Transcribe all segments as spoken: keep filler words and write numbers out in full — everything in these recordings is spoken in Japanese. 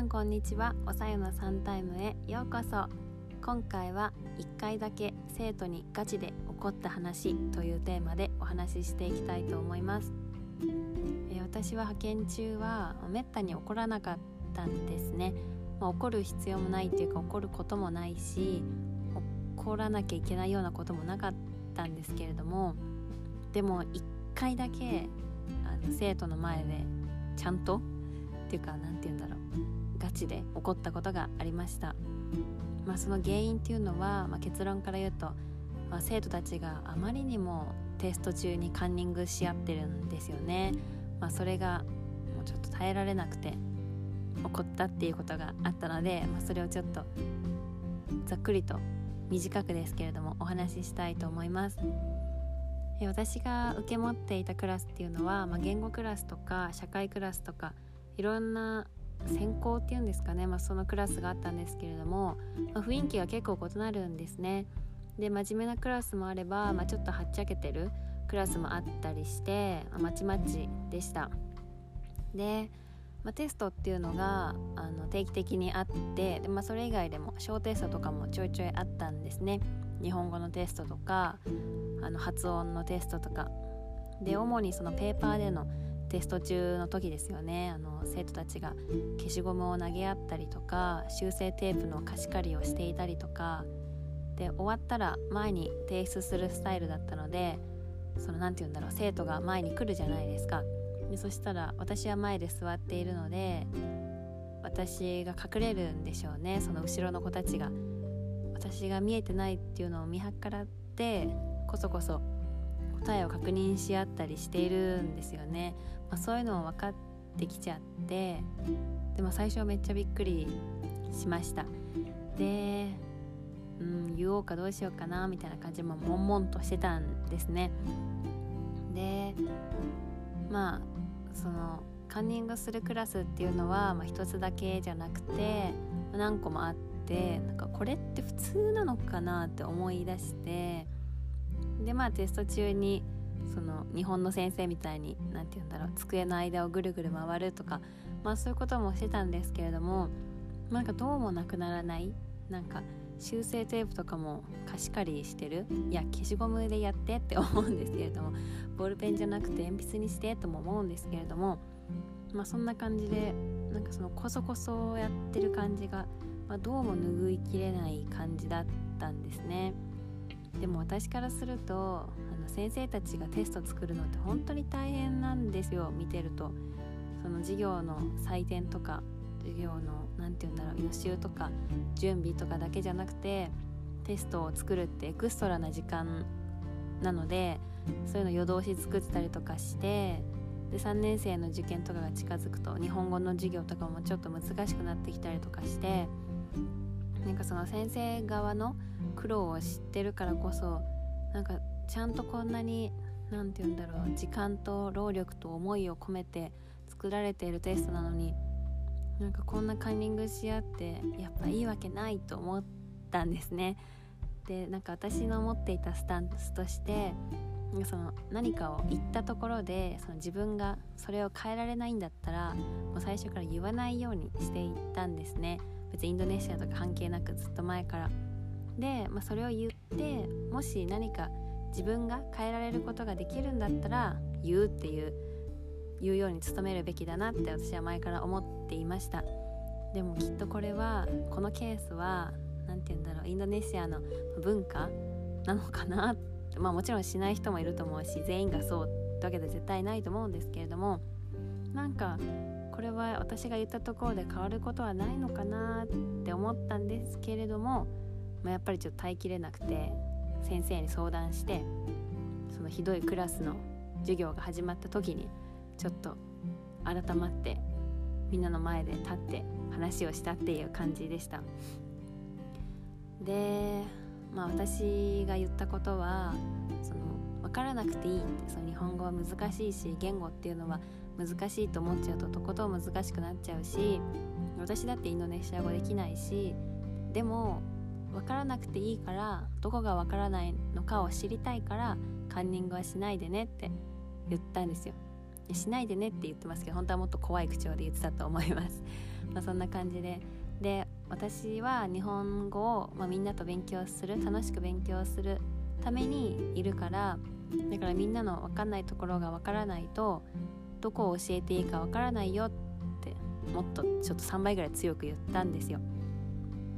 さんこんにちは。おさゆのさんタイムへようこそ。今回はいっかいだけ生徒にガチで怒った話というテーマでお話ししていきたいと思います。えー、私は派遣中はめったに怒らなかったんですね。まあ、怒る必要もないっていうか、怒ることもないし怒らなきゃいけないようなこともなかったんですけれども、でもいっかいだけあの生徒の前でちゃんとっていうか、なんて言うんだろう、ガチで怒ったことがありました。まあ、その原因っていうのは、まあ、結論から言うと、まあ、生徒たちがあまりにもテスト中にカンニングし合ってるんですよね。まあ、それがもうちょっと耐えられなくて怒ったっていうことがあったので、まあ、それをちょっとざっくりと短くですけれどもお話ししたいと思います。え私が受け持っていたクラスっていうのは、まあ、言語クラスとか社会クラスとかいろんな専攻っていうんですかね、まあ、そのクラスがあったんですけれども、まあ、雰囲気が結構異なるんですね。で、真面目なクラスもあれば、まあ、ちょっとはっちゃけてるクラスもあったりして、まあ、まちまちでした。で、まあ、テストっていうのがあの定期的にあって、で、まあ、それ以外でも小テストとかもちょいちょいあったんですね。日本語のテストとかあの発音のテストとかで、主にそのペーパーでのテスト中の時ですよね。あの生徒たちが消しゴムを投げ合ったりとか、修正テープの貸し借りをしていたりとかで、終わったら前に提出するスタイルだったので、そのなんて言うんだろう、生徒が前に来るじゃないですか。でそしたら私は前で座っているので、私が隠れるんでしょうね。その後ろの子たちが私が見えてないっていうのを見計らってこそこそ答えを確認し合ったりしているんですよね。まあ、そういうのも分かってきちゃって、でも最初はめっちゃびっくりしました。で、うん、言おうかどうしようかなみたいな感じで、もう悶々としてたんですね。で、まあそのカンニングするクラスっていうのは、まあ、一つだけじゃなくて何個もあって、なんかこれって普通なのかなって思い出して、でまあテスト中にその日本の先生みたいに、なんて言うんだろう、机の間をぐるぐる回るとか、まあそういうこともしてたんですけれども、なんかどうもなくならない、なんか修正テープとかも貸し借りしてる、いや消しゴムでやってって思うんですけれども、ボールペンじゃなくて鉛筆にしてとも思うんですけれども、まあそんな感じで、なんかそのこそこそやってる感じが、まあ、どうも拭いきれない感じだったんですね。でも私からすると、あの先生たちがテスト作るのって本当に大変なんですよ。見てるとその授業の採点とか授業のなんていうんだろう、予習とか準備とかだけじゃなくて、テストを作るってエクストラな時間なので、そういうの夜通し作ってたりとかして、でさんねん生の受験とかが近づくと日本語の授業とかもちょっと難しくなってきたりとかして、なんかその先生側の苦労を知ってるからこそ、なんかちゃんとこんなに、なんて言うんだろう、時間と労力と思いを込めて作られているテストなのに、なんかこんなカンニングし合ってやっぱいいわけないと思ったんですね。でなんか私の持っていたスタンスとして、その何かを言ったところで、その自分がそれを変えられないんだったら、もう最初から言わないようにしていったんですね。別にインドネシアとか関係なくずっと前からで、まあ、それを言って、もし何か自分が変えられることができるんだったら言うっていう言うように努めるべきだなって私は前から思っていました。でもきっとこれはこのケースはなんて言うんだろう、インドネシアの文化なのかな、まあもちろんしない人もいると思うし、全員がそうってわけで絶対ないと思うんですけれども、なんかこれは私が言ったところで変わることはないのかなって思ったんですけれども、まあ、やっぱりちょっと耐えきれなくて先生に相談して、そのひどいクラスの授業が始まった時にちょっと改まってみんなの前で立って話をしたっていう感じでした。で、まあ、私が言ったことは、その分からなくていいって、その日本語は難しいし言語っていうのは難しいと思っちゃうととことん難しくなっちゃうし、私だってインドネシア語できないし、でも分からなくていいから、どこが分からないのかを知りたいからカンニングはしないでねって言ったんですよ。しないでねって言ってますけど、本当はもっと怖い口調で言ってたと思いますまあそんな感じで、で私は日本語を、まあ、みんなと勉強する、楽しく勉強するためにいるから、だからみんなの分かんないところが分からないと、どこを教えていいか分からないよってもっとちょっとさんばいぐらい強く言ったんですよ。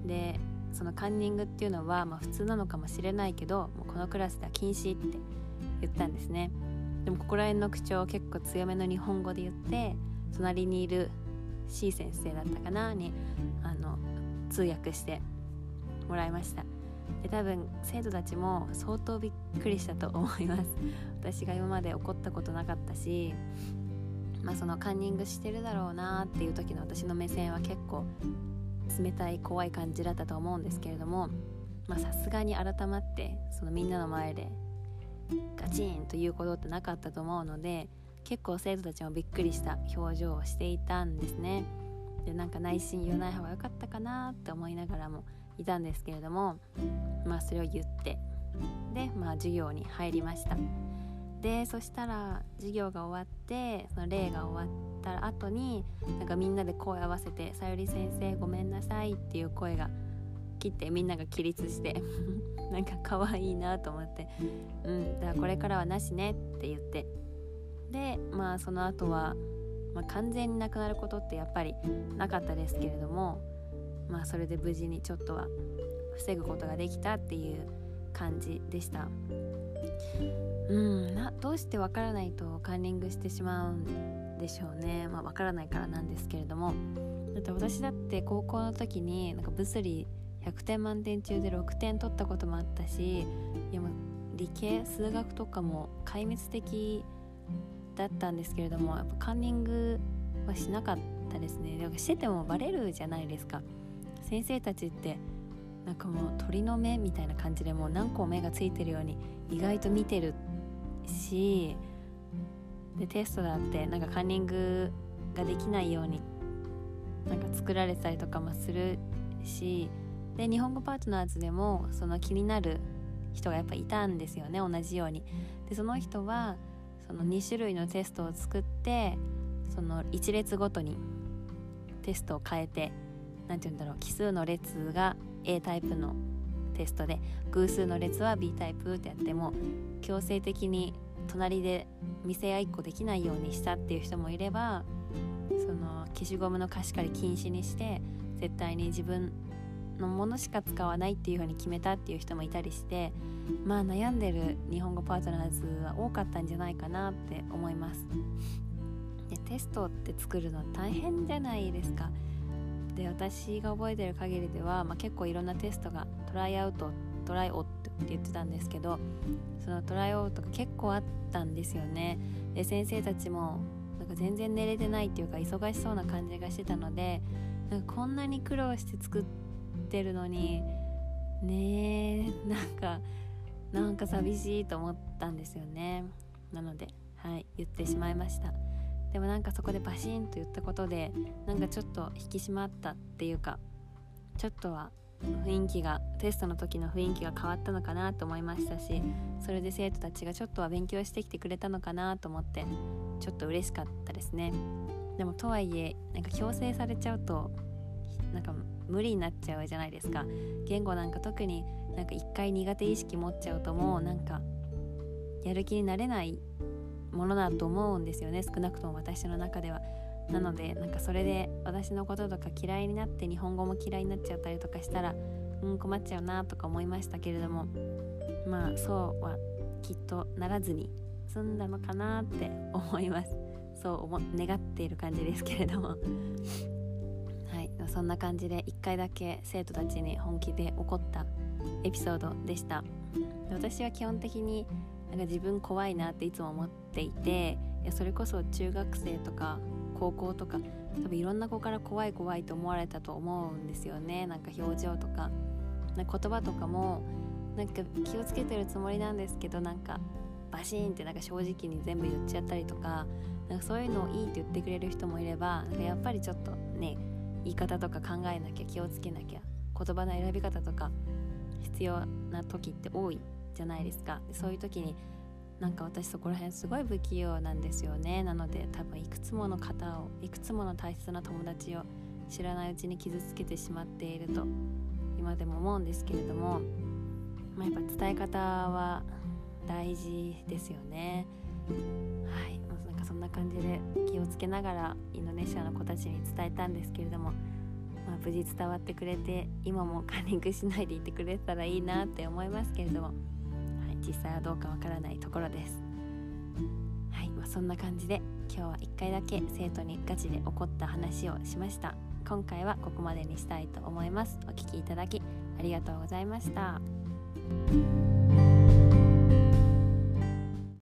でそのカンニングっていうのは、まあ、普通なのかもしれないけど、もうこのクラスでは禁止って言ったんですね。でもここら辺の口調を結構強めの日本語で言って、隣にいる C 先生だったかなにあの通訳してもらいました。で多分生徒たちも相当びっくりしたと思います。私が今まで怒ったことなかったし、まあ、そのカンニングしてるだろうなっていう時の私の目線は結構冷たい怖い感じだったと思うんですけれども、さすがに改まってそのみんなの前でガチンということってなかったと思うので、結構生徒たちもびっくりした表情をしていたんですね。でなんか内心言わない方が良かったかなって思いながらもいたんですけれども、まあそれを言ってで、まあ、授業に入りました。でそしたら授業が終わってその例が終わった後になんかみんなで声合わせて、さゆり先生ごめんなさいっていう声が来て、みんなが起立してなんか可愛いなと思って、うん、だからこれからはなしねって言って、でまあその後は、まあ、完全になくなることってやっぱりなかったですけれども、まあそれで無事にちょっとは防ぐことができたっていう感じでした。うん、などうしてわからないとカンニングしてしまうんでしょうね。まあ、わからないからなんですけれども、だって私だって高校の時になんか物理ひゃくてん満点中でろくてん取ったこともあったし、いやもう理系数学とかも壊滅的だったんですけれども、やっぱカンニングはしなかったですね。だからしててもバレるじゃないですか。先生たちってなんかもう鳥の目みたいな感じで、もう何個目がついてるように意外と見てるし、でテストだってなんかカンニングができないようになんか作られたりとかもするし、で日本語パートナーズでもその気になる人がやっぱいたんですよね、同じように。でその人はそのに種類のテストを作って、そのいち列ごとにテストを変えて、なんて言うんだろう、奇数の列がA タイプのテストで、偶数の列は B タイプってやって、も強制的に隣で見せ合いっこできないようにしたっていう人もいれば、その消しゴムの貸し借り禁止にして絶対に自分のものしか使わないっていうふうに決めたっていう人もいたりして、まあ悩んでる日本語パートナーズは多かったんじゃないかなって思います。でテストって作るの大変じゃないですか。で私が覚えてる限りでは、まあ、結構いろんなテストがトライアウト、トライオットって言ってたんですけど、そのトライアウトが結構あったんですよね。で先生たちもなんか全然寝れてないっていうか忙しそうな感じがしてたので、なんかこんなに苦労して作ってるのにねえ、なんかなんか寂しいと思ったんですよね。なので、はい、言ってしまいました。でもなんかそこでバシンと言ったことで、なんかちょっと引き締まったっていうか、ちょっとは雰囲気が、テストの時の雰囲気が変わったのかなと思いましたし、それで生徒たちがちょっとは勉強してきてくれたのかなと思って、ちょっと嬉しかったですね。でもとはいえなんか強制されちゃうとなんか無理になっちゃうじゃないですか。言語なんか特になんか一回苦手意識持っちゃうと、もうなんかやる気になれないものだと思うんですよね、少なくとも私の中では。なのでなんかそれで私のこととか嫌いになって、日本語も嫌いになっちゃったりとかしたら、うん困っちゃうなとか思いましたけれども、まあそうはきっとならずに済んだのかなって思います。そう思願っている感じですけれどもはい、そんな感じでいっかいだけ生徒たちに本気で怒ったエピソードでした。私は基本的になんか自分怖いなっていつも思っていて、いやそれこそ中学生とか高校とか、多分いろんな子から怖い怖いと思われたと思うんですよね。なんか表情とか、なんか言葉とかもなんか気をつけてるつもりなんですけど、なんかバシーンってなんか正直に全部言っちゃったりとか、なんかそういうのをいいって言ってくれる人もいれば、なんかやっぱりちょっとね、言い方とか考えなきゃ、気をつけなきゃ、言葉の選び方とか必要な時って多いじゃないですか。そういう時になんか私そこら辺すごい不器用なんですよね。なので多分いくつもの方を、いくつもの大切な友達を知らないうちに傷つけてしまっていると今でも思うんですけれども、まあ、やっぱ伝え方は大事ですよね。はい、なんかそんな感じで気をつけながらインドネシアの子たちに伝えたんですけれども、まあ、無事伝わってくれて今もカンニングしないでいてくれたらいいなって思いますけれども、はい、実際はどうかわからないところです。はい、まあ、そんな感じで今日はいっかいだけ生徒にガチで怒った話をしました。今回はここまでにしたいと思います。お聞きいただきありがとうございました。